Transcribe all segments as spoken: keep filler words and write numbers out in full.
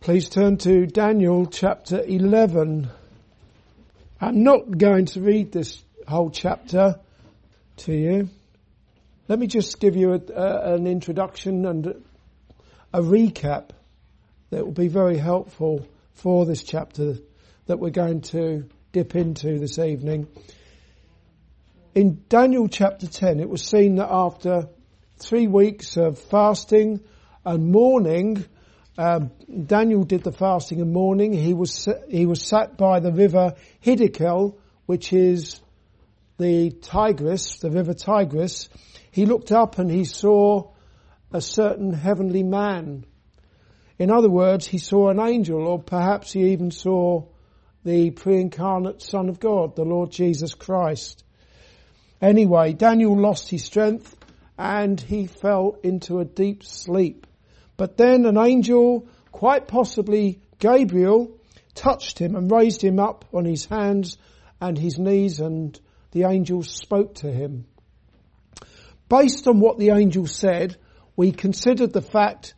Please turn to Daniel chapter eleven. I'm not going to read this whole chapter to you. Let me just give you a, a, an introduction and a recap that will be very helpful for this chapter that we're going to dip into this evening. In Daniel chapter ten, it was seen that after three weeks of fasting and mourning, um, Daniel did the fasting and mourning. He was he was sat by the river Hiddekel, which is the Tigris, the river Tigris. He looked up and he saw a certain heavenly man. In other words, he saw an angel, or perhaps he even saw the pre-incarnate Son of God, the Lord Jesus Christ. Anyway, Daniel lost his strength and he fell into a deep sleep. But then an angel, quite possibly Gabriel, touched him and raised him up on his hands and his knees, and the angel spoke to him. Based on what the angel said, we considered the fact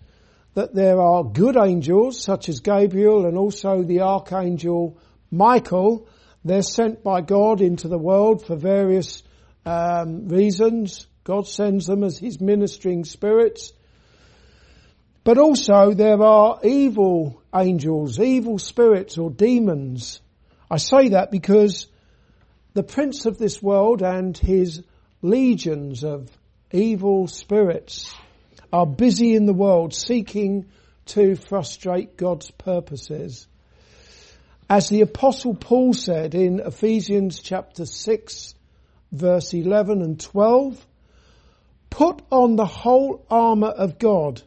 that there are good angels such as Gabriel and also the archangel Michael. They're sent by God into the world for various um, reasons. God sends them as his ministering spirits. But also there are evil angels, evil spirits or demons. I say that because the prince of this world and his legions of evil spirits are busy in the world seeking to frustrate God's purposes. As the Apostle Paul said in Ephesians chapter six, verse eleven and twelve, "Put on the whole armour of God,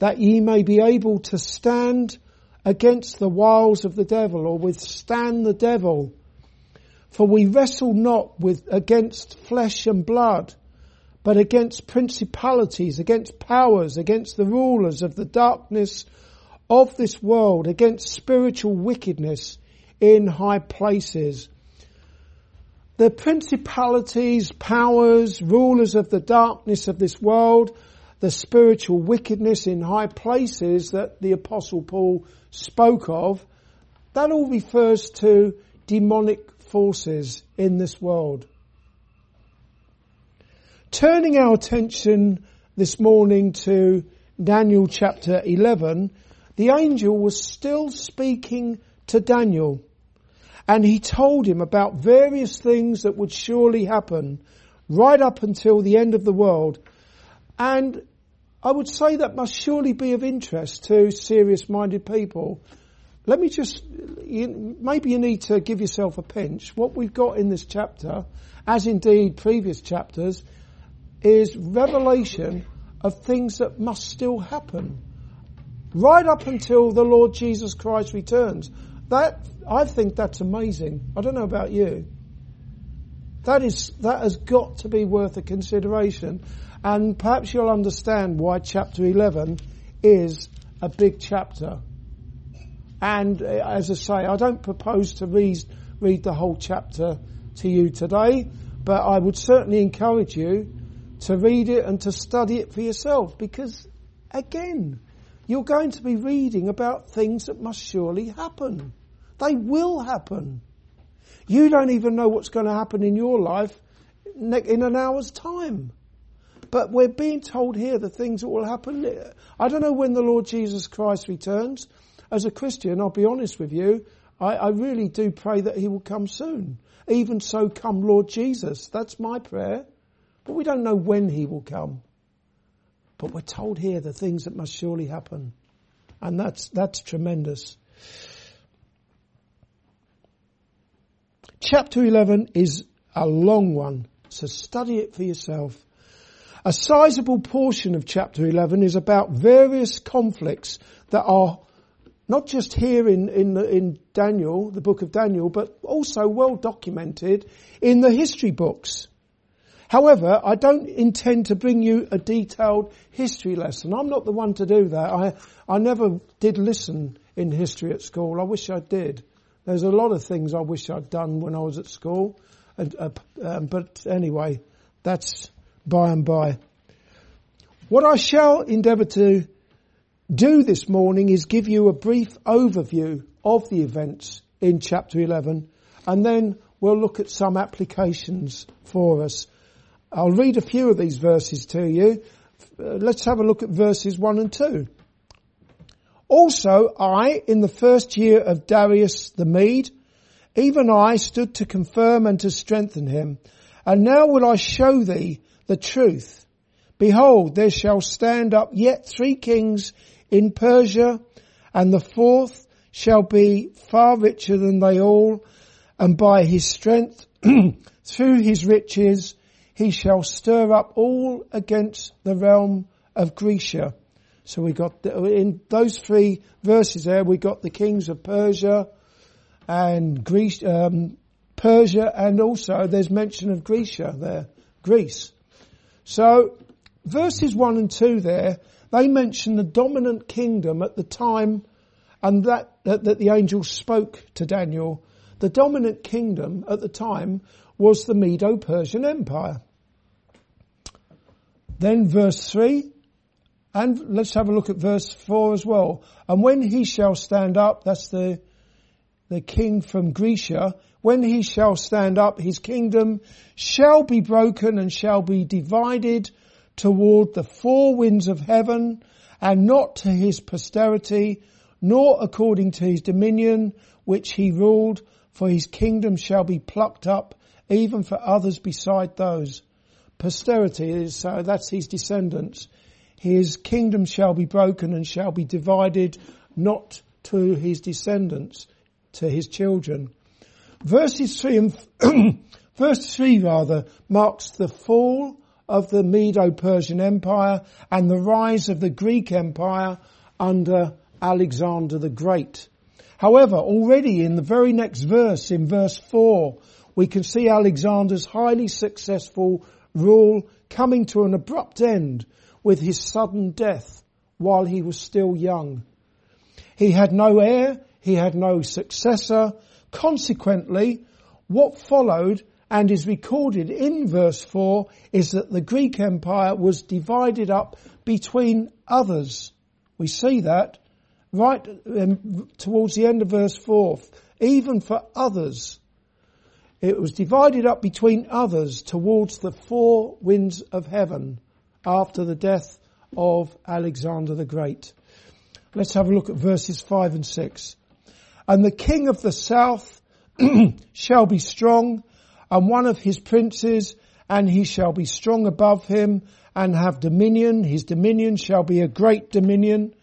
that ye may be able to stand against the wiles of the devil," or withstand the devil. "For we wrestle not with against flesh and blood, but against principalities, against powers, against the rulers of the darkness of this world, against spiritual wickedness in high places." The principalities, powers, rulers of the darkness of this world, the spiritual wickedness in high places that the Apostle Paul spoke of, that all refers to demonic forces in this world. Turning our attention this morning to Daniel chapter eleven, the angel was still speaking to Daniel, and he told him about various things that would surely happen right up until the end of the world. And I would say that must surely be of interest to serious-minded people. Let me just, you, maybe you need to give yourself a pinch. What we've got in this chapter, as indeed previous chapters, is revelation of things that must still happen right up until the Lord Jesus Christ returns. That, I think that's amazing. I don't know about you. That is, that has got to be worth a consideration. And perhaps you'll understand why chapter eleven is a big chapter. And as I say, I don't propose to read, read the whole chapter to you today, but I would certainly encourage you to read it and to study it for yourself, because, again, you're going to be reading about things that must surely happen. They will happen. You don't even know what's going to happen in your life in an hour's time. But we're being told here the things that will happen. I don't know when the Lord Jesus Christ returns. As a Christian, I'll be honest with you, I, I really do pray that he will come soon. Even so, come Lord Jesus. That's my prayer. But we don't know when he will come. But we're told here the things that must surely happen. And that's that's tremendous. Chapter eleven is a long one, so study it for yourself. A sizable portion of chapter eleven is about various conflicts that are not just here in, in, in Daniel, the book of Daniel, but also well documented in the history books. However, I don't intend to bring you a detailed history lesson. I'm not the one to do that. I, I never did listen in history at school. I wish I did. There's a lot of things I wish I'd done when I was at school. And, uh, um, but anyway, that's by and by. What I shall endeavour to do this morning is give you a brief overview of the events in chapter eleven, and then we'll look at some applications for us. I'll read a few of these verses to you. Let's have a look at verses one and two. Also, I, in the first year of Darius the Mede, even I stood to confirm and to strengthen him. And now will I show thee the truth. Behold, there shall stand up yet three kings in Persia, and the fourth shall be far richer than they all, and by his strength, through his riches, he shall stir up all against the realm of Grecia. So we got, the, in those three verses there, we got the kings of Persia and Greece, um, Persia, and also there's mention of Grecia there, Greece. So verses one and two there, they mention the dominant kingdom at the time, and that, that, that the angel spoke to Daniel. The dominant kingdom at the time was the Medo-Persian Empire. Then verse three, and let's have a look at verse four as well. And when he shall stand up, that's the the king from Grecia, when he shall stand up, his kingdom shall be broken and shall be divided toward the four winds of heaven, and not to his posterity, nor according to his dominion which he ruled, for his kingdom shall be plucked up, even for others beside those. Posterity is, so that's his descendants. His kingdom shall be broken and shall be divided, not to his descendants, to his children. Verses three and verse three rather marks the fall of the Medo-Persian Empire and the rise of the Greek Empire under Alexander the Great. However, already in the very next verse, in verse four, we can see Alexander's highly successful rule coming to an abrupt end with his sudden death while he was still young. He had no heir, he had no successor. Consequently, what followed and is recorded in verse four is that the Greek Empire was divided up between others. We see that right um, towards the end of verse four, even for others. It was divided up between others towards the four winds of heaven after the death of Alexander the Great. Let's have a look at verses five and six. And the king of the south shall be strong, and one of his princes, and he shall be strong above him, and have dominion. His dominion shall be a great dominion.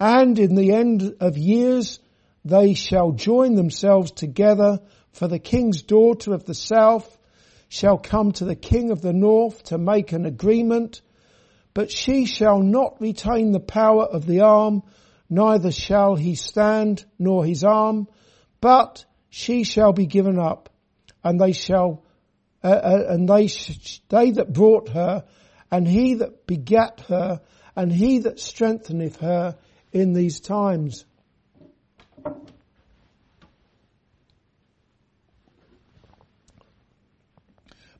And in the end of years they shall join themselves together, for the king's daughter of the south shall come to the king of the north to make an agreement, but she shall not retain the power of the arm, neither shall he stand nor his arm, but she shall be given up, and they shall, uh, uh, and they, sh- they that brought her, and he that begat her, and he that strengtheneth her in these times.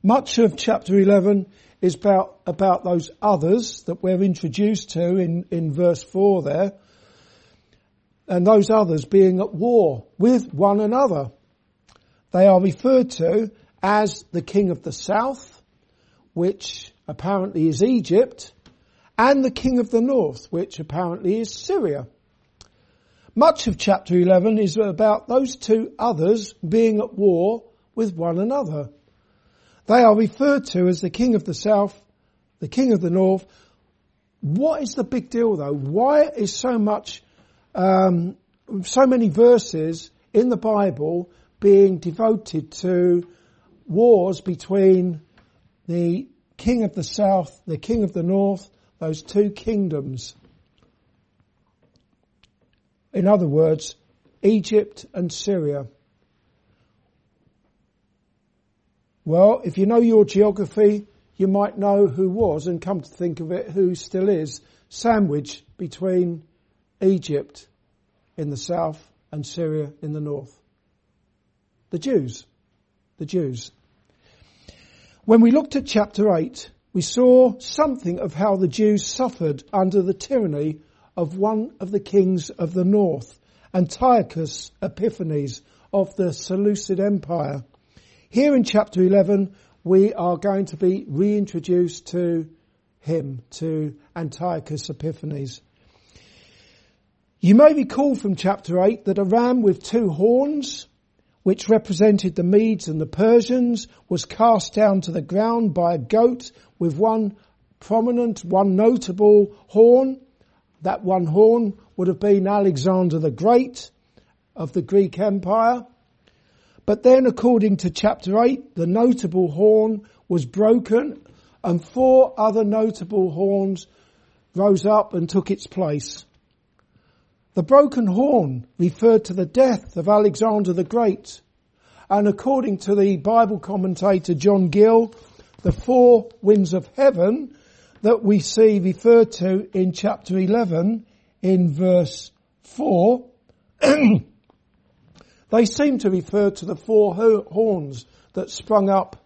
Much of chapter eleven is about, about those others that we're introduced to in, in verse four there, and those others being at war with one another. They are referred to as the king of the south, which apparently is Egypt, and the king of the north, which apparently is Syria. Much of chapter eleven is about those two others being at war with one another. They are referred to as the king of the south, the king of the north. What is the big deal though? Why is so much, um, so many verses in the Bible being devoted to wars between the king of the south, the king of the north, those two kingdoms? In other words, Egypt and Syria. Well, if you know your geography, you might know who was, and come to think of it, who still is, sandwiched between Egypt in the south and Syria in the north. The Jews. The Jews. When we looked at chapter eight, we saw something of how the Jews suffered under the tyranny of one of the kings of the north, Antiochus Epiphanes of the Seleucid Empire. Here in chapter eleven, we are going to be reintroduced to him, to Antiochus Epiphanes. You may recall from chapter eight that a ram with two horns, which represented the Medes and the Persians, was cast down to the ground by a goat with one prominent, one notable horn. That one horn would have been Alexander the Great of the Greek Empire. But then, according to chapter eight, the notable horn was broken and four other notable horns rose up and took its place. The broken horn referred to the death of Alexander the Great. And according to the Bible commentator John Gill, the four winds of heaven that we see referred to in chapter eleven in verse four, they seem to refer to the four horns that sprung up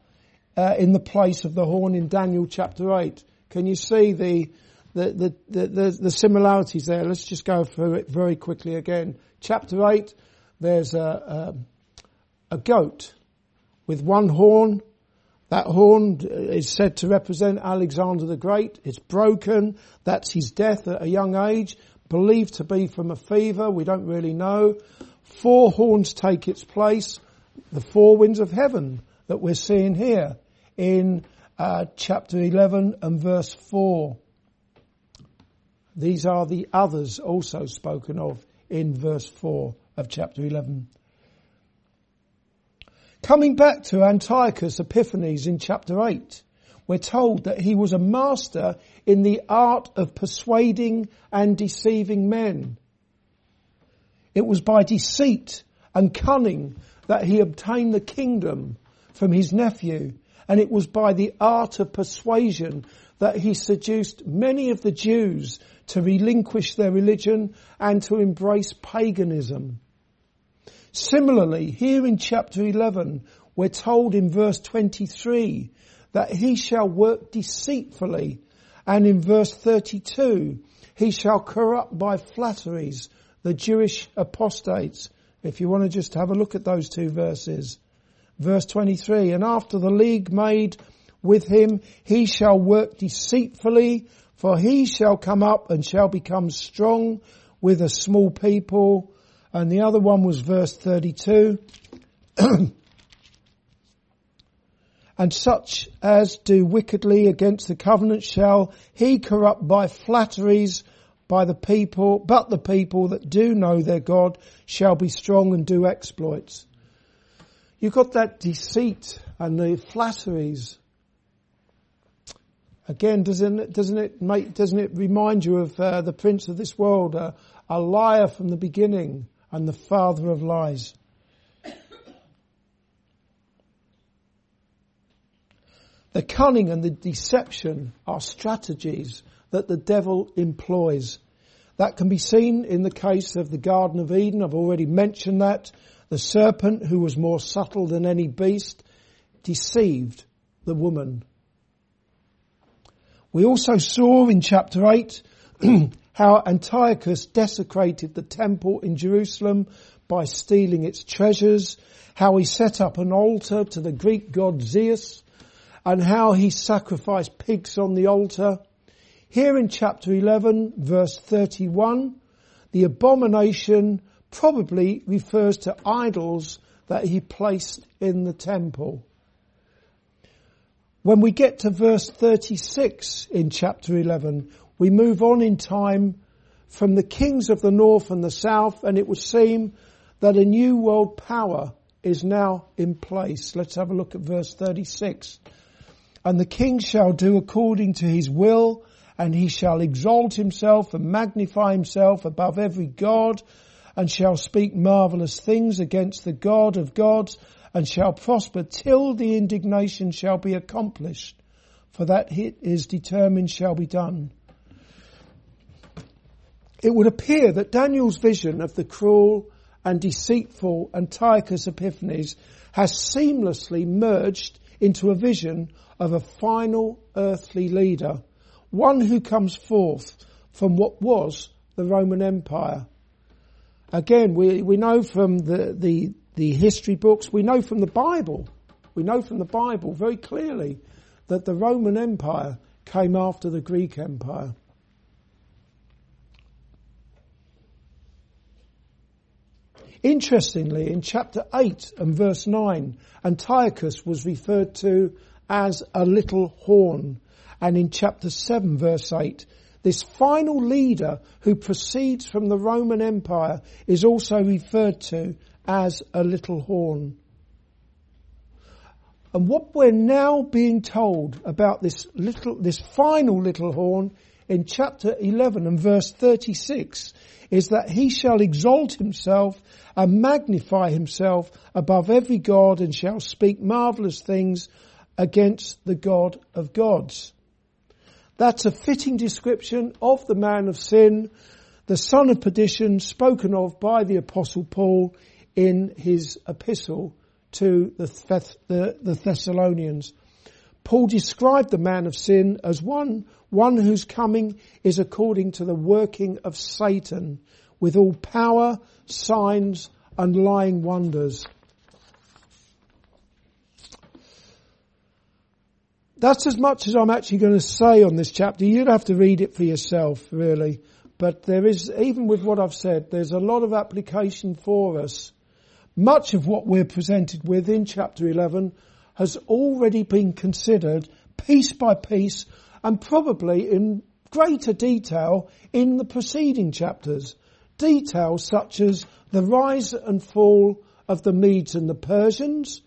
uh, in the place of the horn in Daniel chapter eight. Can you see the the, the, the, the similarities there? Let's just go through it very quickly again. Chapter eight, there's a, a, a goat with one horn. That horn is said to represent Alexander the Great. It's broken. That's his death at a young age, believed to be from a fever. We don't really know. Four horns take its place. The four winds of heaven that we're seeing here in uh, chapter eleven and verse four. These are the others also spoken of in verse four of chapter eleven. Coming back to Antiochus Epiphanes in chapter eight, we're told that he was a master in the art of persuading and deceiving men. It was by deceit and cunning that he obtained the kingdom from his nephew, and it was by the art of persuasion that he seduced many of the Jews to relinquish their religion and to embrace paganism. Similarly, here in chapter eleven, we're told in verse twenty-three that he shall work deceitfully, and in verse thirty-two, he shall corrupt by flatteries the Jewish apostates. If you want to just have a look at those two verses. Verse twenty-three, and after the league made with him, he shall work deceitfully, for he shall come up and shall become strong with a small people. And the other one was verse thirty-two. And such as do wickedly against the covenant shall he corrupt by flatteries by the people, but the people that do know their God shall be strong and do exploits. You've got that deceit and the flatteries. Again, doesn't it, doesn't it make, doesn't it remind you of uh, the prince of this world, uh, a liar from the beginning? And the father of lies. The cunning and the deception are strategies that the devil employs. That can be seen in the case of the Garden of Eden. I've already mentioned that. The serpent, who was more subtle than any beast, deceived the woman. We also saw in chapter eight how Antiochus desecrated the temple in Jerusalem by stealing its treasures, how he set up an altar to the Greek god Zeus, and how he sacrificed pigs on the altar. Here in chapter eleven, verse thirty-one, the abomination probably refers to idols that he placed in the temple. When we get to verse thirty-six in chapter eleven, we move on in time from the kings of the north and the south, and it would seem that a new world power is now in place. Let's have a look at verse thirty-six. And the king shall do according to his will, and he shall exalt himself and magnify himself above every god, and shall speak marvelous things against the God of gods, and shall prosper till the indignation shall be accomplished, for that it is determined shall be done. It would appear that Daniel's vision of the cruel and deceitful Antiochus Epiphanes has seamlessly merged into a vision of a final earthly leader, one who comes forth from what was the Roman Empire. Again, we, we know from the, the, the history books, we know from the Bible, we know from the Bible very clearly that the Roman Empire came after the Greek Empire. Interestingly, in chapter eight and verse nine, Antiochus was referred to as a little horn. And in chapter seven, verse eight, this final leader who proceeds from the Roman Empire is also referred to as a little horn. And what we're now being told about this little, this final little horn in chapter eleven and verse thirty-six is that he shall exalt himself and magnify himself above every god and shall speak marvelous things against the God of gods. That's a fitting description of the man of sin, the son of perdition, spoken of by the Apostle Paul in his epistle to the Thessalonians. Paul described the man of sin as one, one whose coming is according to the working of Satan, with all power, signs, and lying wonders. That's as much as I'm actually going to say on this chapter. You'd have to read it for yourself, really. But there is, even with what I've said, there's a lot of application for us. Much of what we're presented with in chapter eleven has already been considered piece by piece and probably in greater detail in the preceding chapters. Details such as the rise and fall of the Medes and the Persians.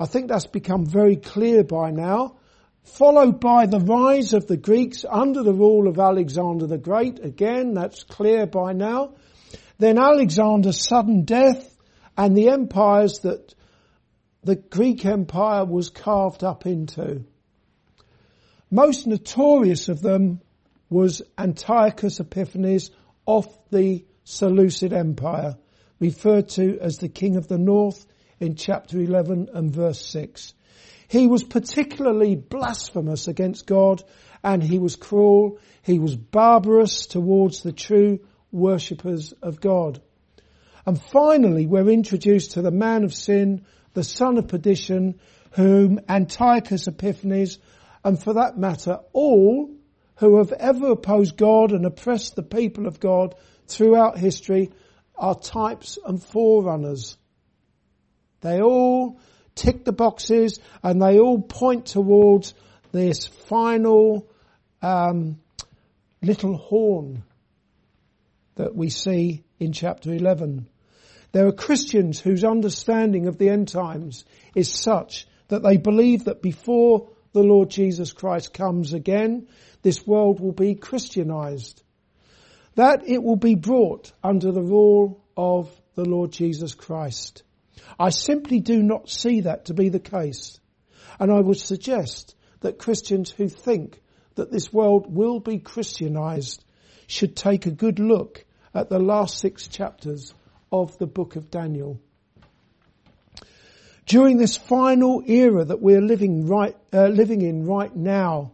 I think that's become very clear by now, followed by the rise of the Greeks under the rule of Alexander the Great. Again, that's clear by now. Then Alexander's sudden death and the empires that the Greek Empire was carved up into. Most notorious of them was Antiochus Epiphanes of the Seleucid Empire, referred to as the King of the North, in chapter eleven and verse six. He was particularly blasphemous against God, and he was cruel, he was barbarous towards the true worshippers of God. And finally, we're introduced to the man of sin, the son of perdition, whom Antiochus Epiphanes, and for that matter, all who have ever opposed God and oppressed the people of God throughout history, are types and forerunners. They all tick the boxes and they all point towards this final um, little horn that we see in chapter eleven. There are Christians whose understanding of the end times is such that they believe that before the Lord Jesus Christ comes again, this world will be Christianized, that it will be brought under the rule of the Lord Jesus Christ. I simply do not see that to be the case, and I would suggest that Christians who think that this world will be Christianized should take a good look at the last six chapters of the book of Daniel. During this final era that we're living right, uh, living in right now,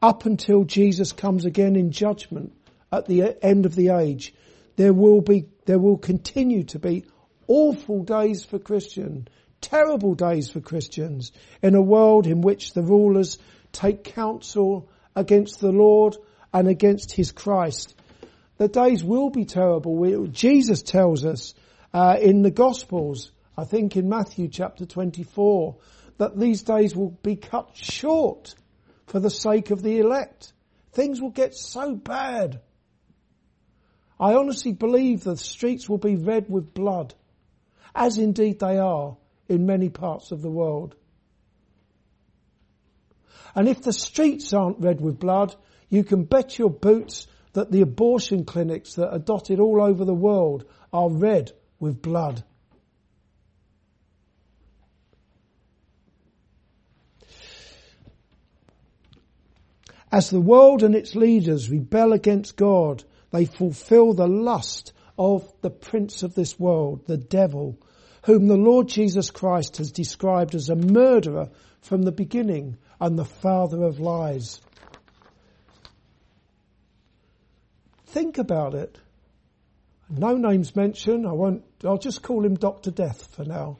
up until Jesus comes again in judgment at the end of the age, there will be, there will continue to be awful days for Christians, terrible days for Christians, in a world in which the rulers take counsel against the Lord and against his Christ. The days will be terrible. Jesus tells us uh, in the Gospels, I think in Matthew chapter twenty-four, that these days will be cut short for the sake of the elect. Things will get so bad. I honestly believe the streets will be red with blood, as indeed they are in many parts of the world. And if the streets aren't red with blood, you can bet your boots that the abortion clinics that are dotted all over the world are red with blood. As the world and its leaders rebel against God, they fulfill the lust of the prince of this world, the devil, whom the Lord Jesus Christ has described as a murderer from the beginning and the father of lies. think about it. No names mentioned. I won't, I'll just call him Doctor Death for now.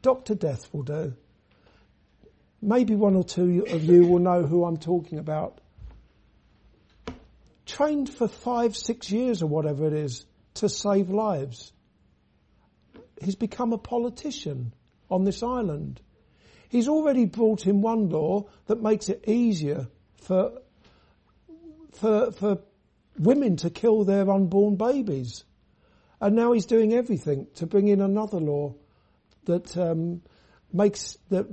Doctor Death will do. Maybe one or two of you will know who I'm talking about. Trained for five, six years or whatever it is to save lives. He's become a politician on this island. He's already brought in one law that makes it easier for, for, for women to kill their unborn babies. And now he's doing everything to bring in another law that, um, makes, that,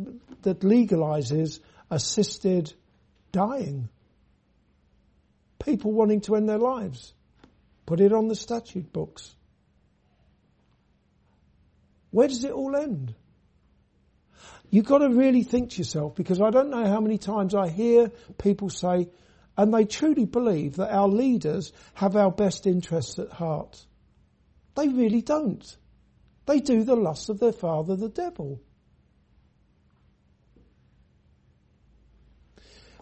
that legalizes assisted dying. People wanting to end their lives. Put it on the statute books. Where does it all end? You've got to really think to yourself, because I don't know how many times I hear people say, and they truly believe that our leaders have our best interests at heart. They really don't. They do the lusts of their father, the devil.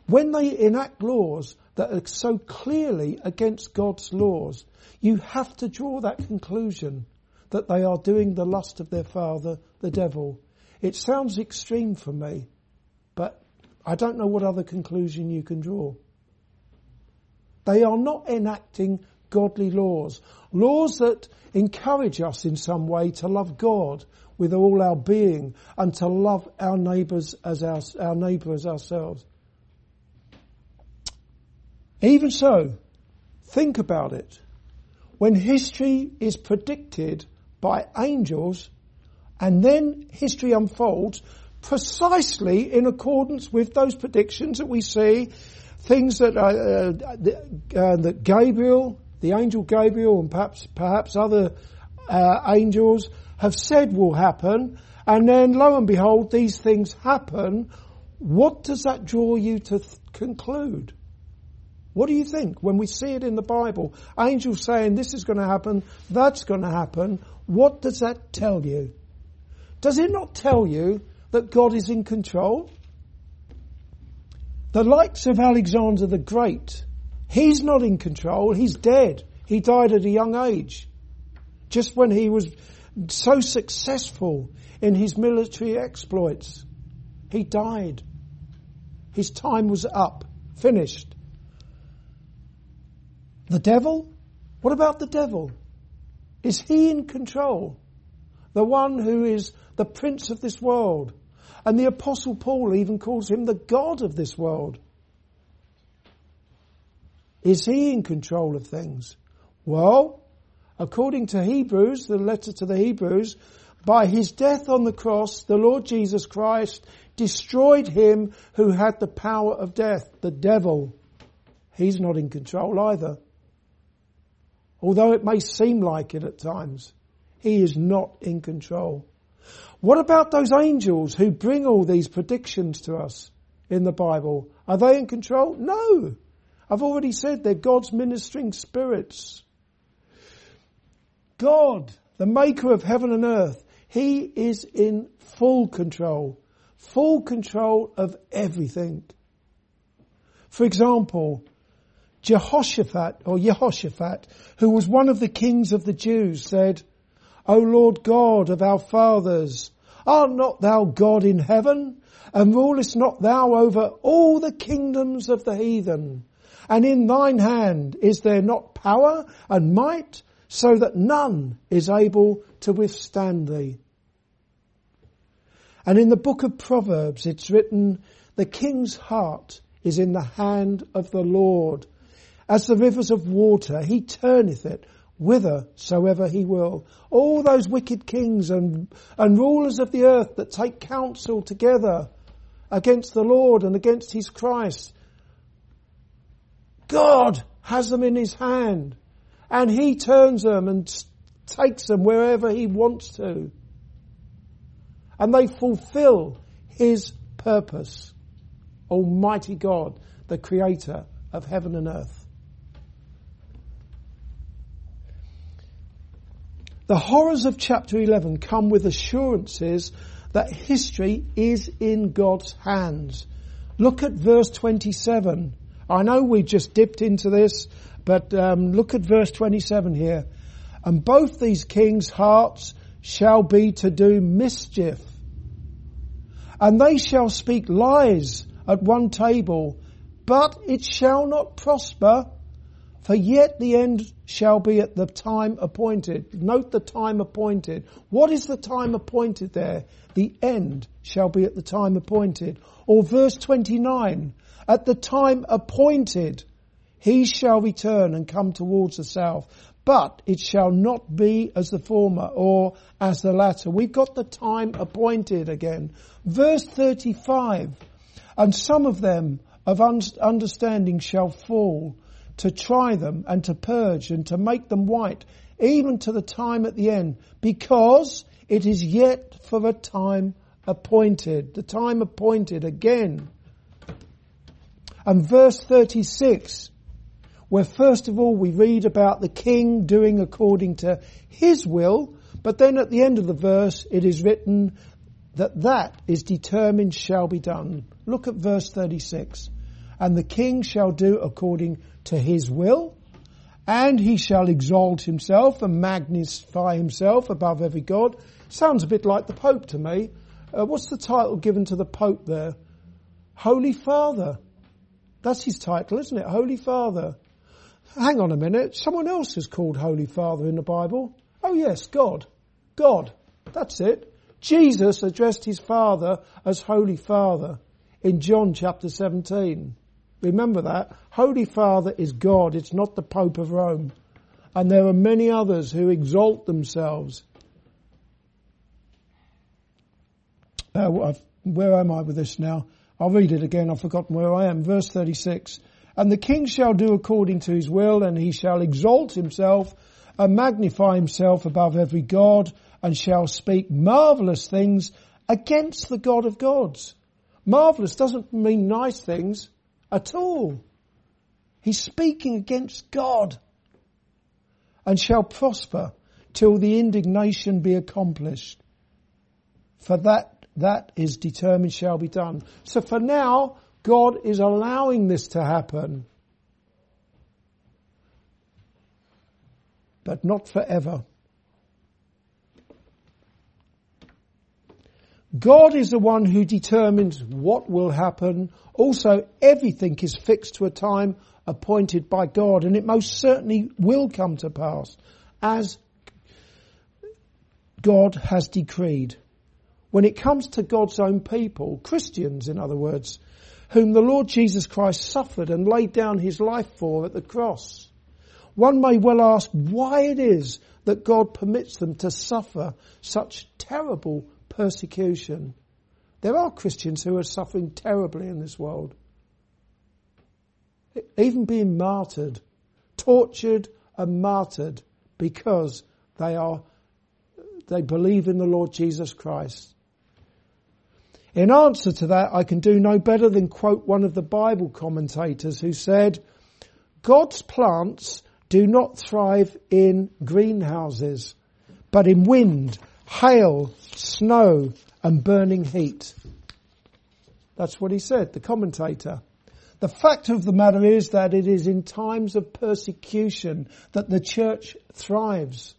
When they enact laws that are so clearly against God's laws, you have to draw that conclusion that they are doing the lust of their father, the devil. It sounds extreme for me, but I don't know what other conclusion you can draw. They are not enacting godly laws, laws that encourage us in some way to love God with all our being and to love our neighbours as our, our neighbour as ourselves. Even so, think about it. When history is predicted by angels, and then history unfolds precisely in accordance with those predictions that we see, things that uh, uh, that Gabriel, the angel Gabriel, and perhaps perhaps other uh, angels have said will happen, and then lo and behold, these things happen. What does that draw you to th- conclude? What do you think when we see it in the Bible? Angels saying this is going to happen, that's going to happen. What does that tell you? Does it not tell you that God is in control? The likes of Alexander the Great, he's not in control, he's dead. He died at a young age, just when he was so successful in his military exploits. He died. His time was up, finished. The devil? What about the devil? Is he in control? The one who is the prince of this world. And the Apostle Paul even calls him the God of this world. Is he in control of things? Well, according to Hebrews, the letter to the Hebrews, by his death on the cross, the Lord Jesus Christ destroyed him who had the power of death, the devil. He's not in control either. Although it may seem like it at times, he is not in control. What about those angels who bring all these predictions to us in the Bible? Are they in control? No. I've already said they're God's ministering spirits. God, the maker of heaven and earth, he is in full control. Full control of everything. For example, Jehoshaphat, or Jehoshaphat, who was one of the kings of the Jews, said, O Lord God of our fathers, art not thou God in heaven? And rulest not thou over all the kingdoms of the heathen? And in thine hand is there not power and might, so that none is able to withstand thee? And in the book of Proverbs it's written, the king's heart is in the hand of the Lord. As the rivers of water, he turneth it whithersoever he will. All those wicked kings and, and rulers of the earth that take counsel together against the Lord and against his Christ, God has them in his hand, and he turns them and takes them wherever he wants to. And they fulfill his purpose. Almighty God, the creator of heaven and earth. The horrors of chapter eleven come with assurances that history is in God's hands. Look at verse twenty-seven. I know we just dipped into this, but um, look at verse twenty-seven here. And both these kings' hearts shall be to do mischief, and they shall speak lies at one table, but it shall not prosper, for yet the end shall be at the time appointed. Note the time appointed. What is the time appointed there? The end shall be at the time appointed. Or verse twenty-nine, at the time appointed he shall return and come towards the south, but it shall not be as the former or as the latter. We've got the time appointed again. Verse thirty-five, and some of them of understanding shall fall, to try them and to purge and to make them white, even to the time at the end, because it is yet for a time appointed. The time appointed again. And verse thirty-six, where first of all we read about the king doing according to his will, but then at the end of the verse it is written that that is determined shall be done. Look at verse thirty-six. And the king shall do according to his will, and he shall exalt himself and magnify himself above every god. Sounds a bit like the Pope to me. Uh, what's the title given to the Pope there? Holy Father. That's his title, isn't it? Holy Father. Hang on a minute. Someone else is called Holy Father in the Bible. Oh yes, God. God. That's it. Jesus addressed his Father as Holy Father in John chapter seventeen. Remember that. Holy Father is God. It's not the Pope of Rome. And there are many others who exalt themselves. Uh, where am I with this now? I'll read it again. I've forgotten where I am. Verse thirty-six. And the king shall do according to his will, and he shall exalt himself and magnify himself above every god, and shall speak marvelous things against the God of gods. Marvelous doesn't mean nice things at all. He's speaking against God. And shall prosper till the indignation be accomplished. For that, that is determined shall be done. So for now, God is allowing this to happen. But not forever. God is the one who determines what will happen. Also, everything is fixed to a time appointed by God, and it most certainly will come to pass as God has decreed. When it comes to God's own people, Christians in other words, whom the Lord Jesus Christ suffered and laid down his life for at the cross, one may well ask why it is that God permits them to suffer such terrible persecution. There are Christians who are suffering terribly in this world, even being martyred, tortured and martyred because they are, they believe in the Lord Jesus Christ. In answer to that, I can do no better than quote one of the Bible commentators who said, God's plants do not thrive in greenhouses, but in wind, hail, snow, and burning heat. That's what he said, the commentator. The fact of the matter is that it is in times of persecution that the church thrives.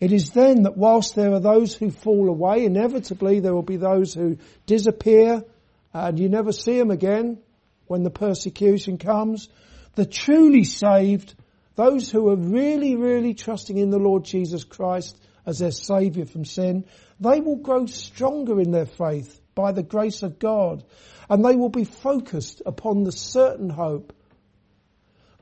It is then that whilst there are those who fall away, inevitably there will be those who disappear and you never see them again when the persecution comes. The truly saved, those who are really, really trusting in the Lord Jesus Christ as their saviour from sin, they will grow stronger in their faith by the grace of God, and they will be focused upon the certain hope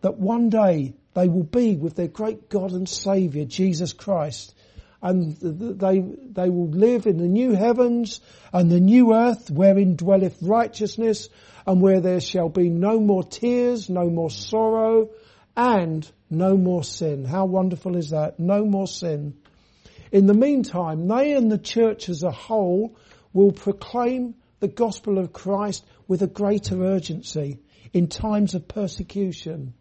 that one day they will be with their great God and saviour, Jesus Christ, and they, they will live in the new heavens and the new earth wherein dwelleth righteousness, and where there shall be no more tears, no more sorrow, and no more sin. How wonderful is that? No more sin. In the meantime, they and the church as a whole will proclaim the gospel of Christ with a greater urgency in times of persecution.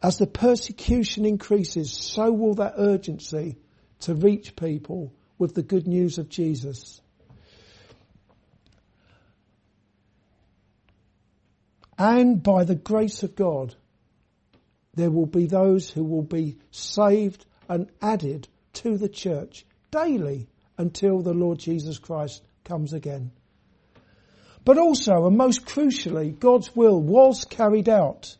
As the persecution increases, so will that urgency to reach people with the good news of Jesus. And by the grace of God, there will be those who will be saved and added to the church daily until the Lord Jesus Christ comes again. But also, and most crucially, God's will was carried out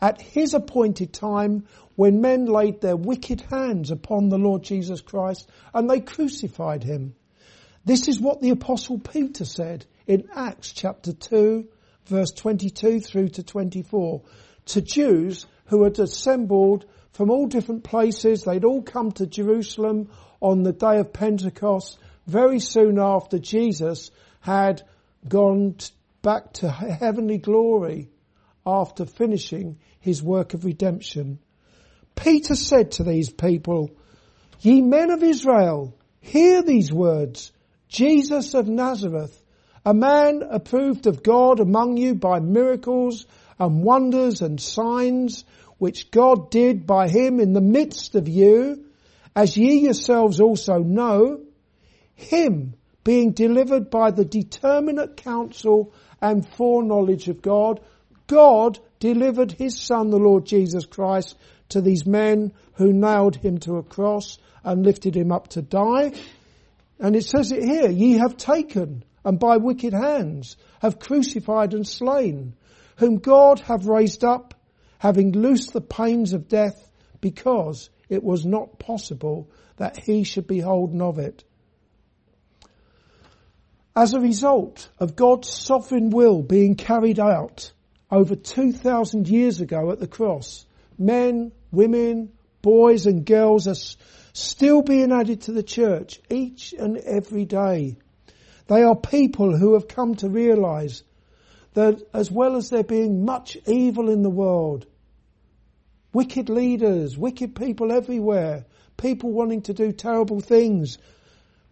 at his appointed time when men laid their wicked hands upon the Lord Jesus Christ and they crucified him. This is what the Apostle Peter said in Acts chapter two, verse twenty-two through to twenty-four, to Jews who had assembled from all different places. They'd all come to Jerusalem on the day of Pentecost, very soon after Jesus had gone back to heavenly glory after finishing his work of redemption. Peter said to these people, "Ye men of Israel, hear these words. Jesus of Nazareth, a man approved of God among you by miracles and wonders and signs, which God did by him in the midst of you, as ye yourselves also know, him being delivered by the determinate counsel and foreknowledge of God, God delivered his Son, the Lord Jesus Christ, to these men who nailed him to a cross and lifted him up to die." And it says it here, "Ye have taken, and by wicked hands have crucified and slain, whom God have raised up, having loosed the pains of death, because it was not possible that he should be holden of it." As a result of God's sovereign will being carried out over two thousand years ago at the cross, men, women, boys and girls are still being added to the church each and every day. They are people who have come to realise that as well as there being much evil in the world, wicked leaders, wicked people everywhere, people wanting to do terrible things,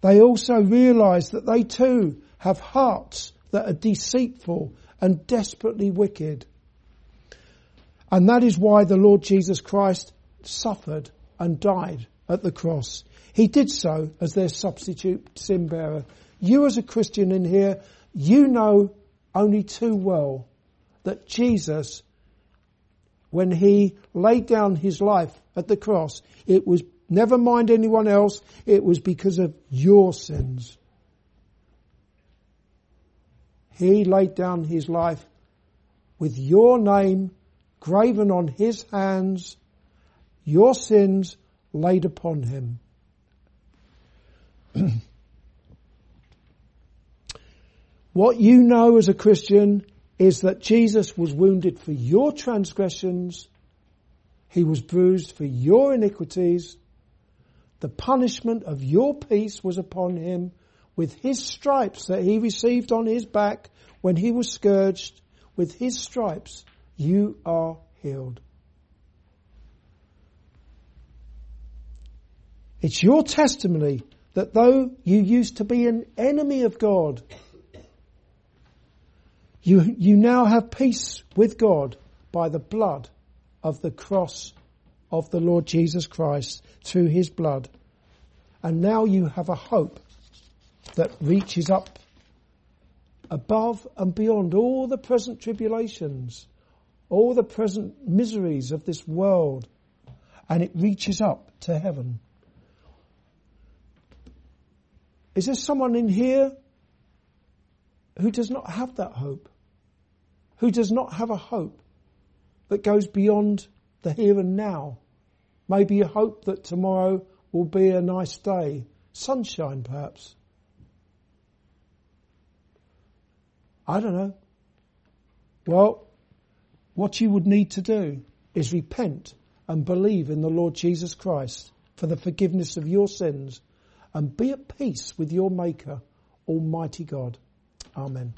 they also realise that they too have hearts that are deceitful and desperately wicked. And that is why the Lord Jesus Christ suffered and died at the cross. He did so as their substitute sin bearer. You as a Christian in here, you know only too well that Jesus, when he laid down his life at the cross, it was never mind anyone else, it was because of your sins. He laid down his life with your name graven on his hands, your sins laid upon him. What you know as a Christian is that Jesus was wounded for your transgressions. He was bruised for your iniquities. The punishment of your peace was upon him. With his stripes that he received on his back when he was scourged, with his stripes you are healed. It's your testimony that though you used to be an enemy of God, You, you now have peace with God by the blood of the cross of the Lord Jesus Christ through his blood. And now you have a hope that reaches up above and beyond all the present tribulations, all the present miseries of this world, and it reaches up to heaven. Is there someone in here who does not have that hope? Who does not have a hope that goes beyond the here and now? Maybe a hope that tomorrow will be a nice day, sunshine perhaps. I don't know. Well, what you would need to do is repent and believe in the Lord Jesus Christ for the forgiveness of your sins and be at peace with your Maker, Almighty God. Amen.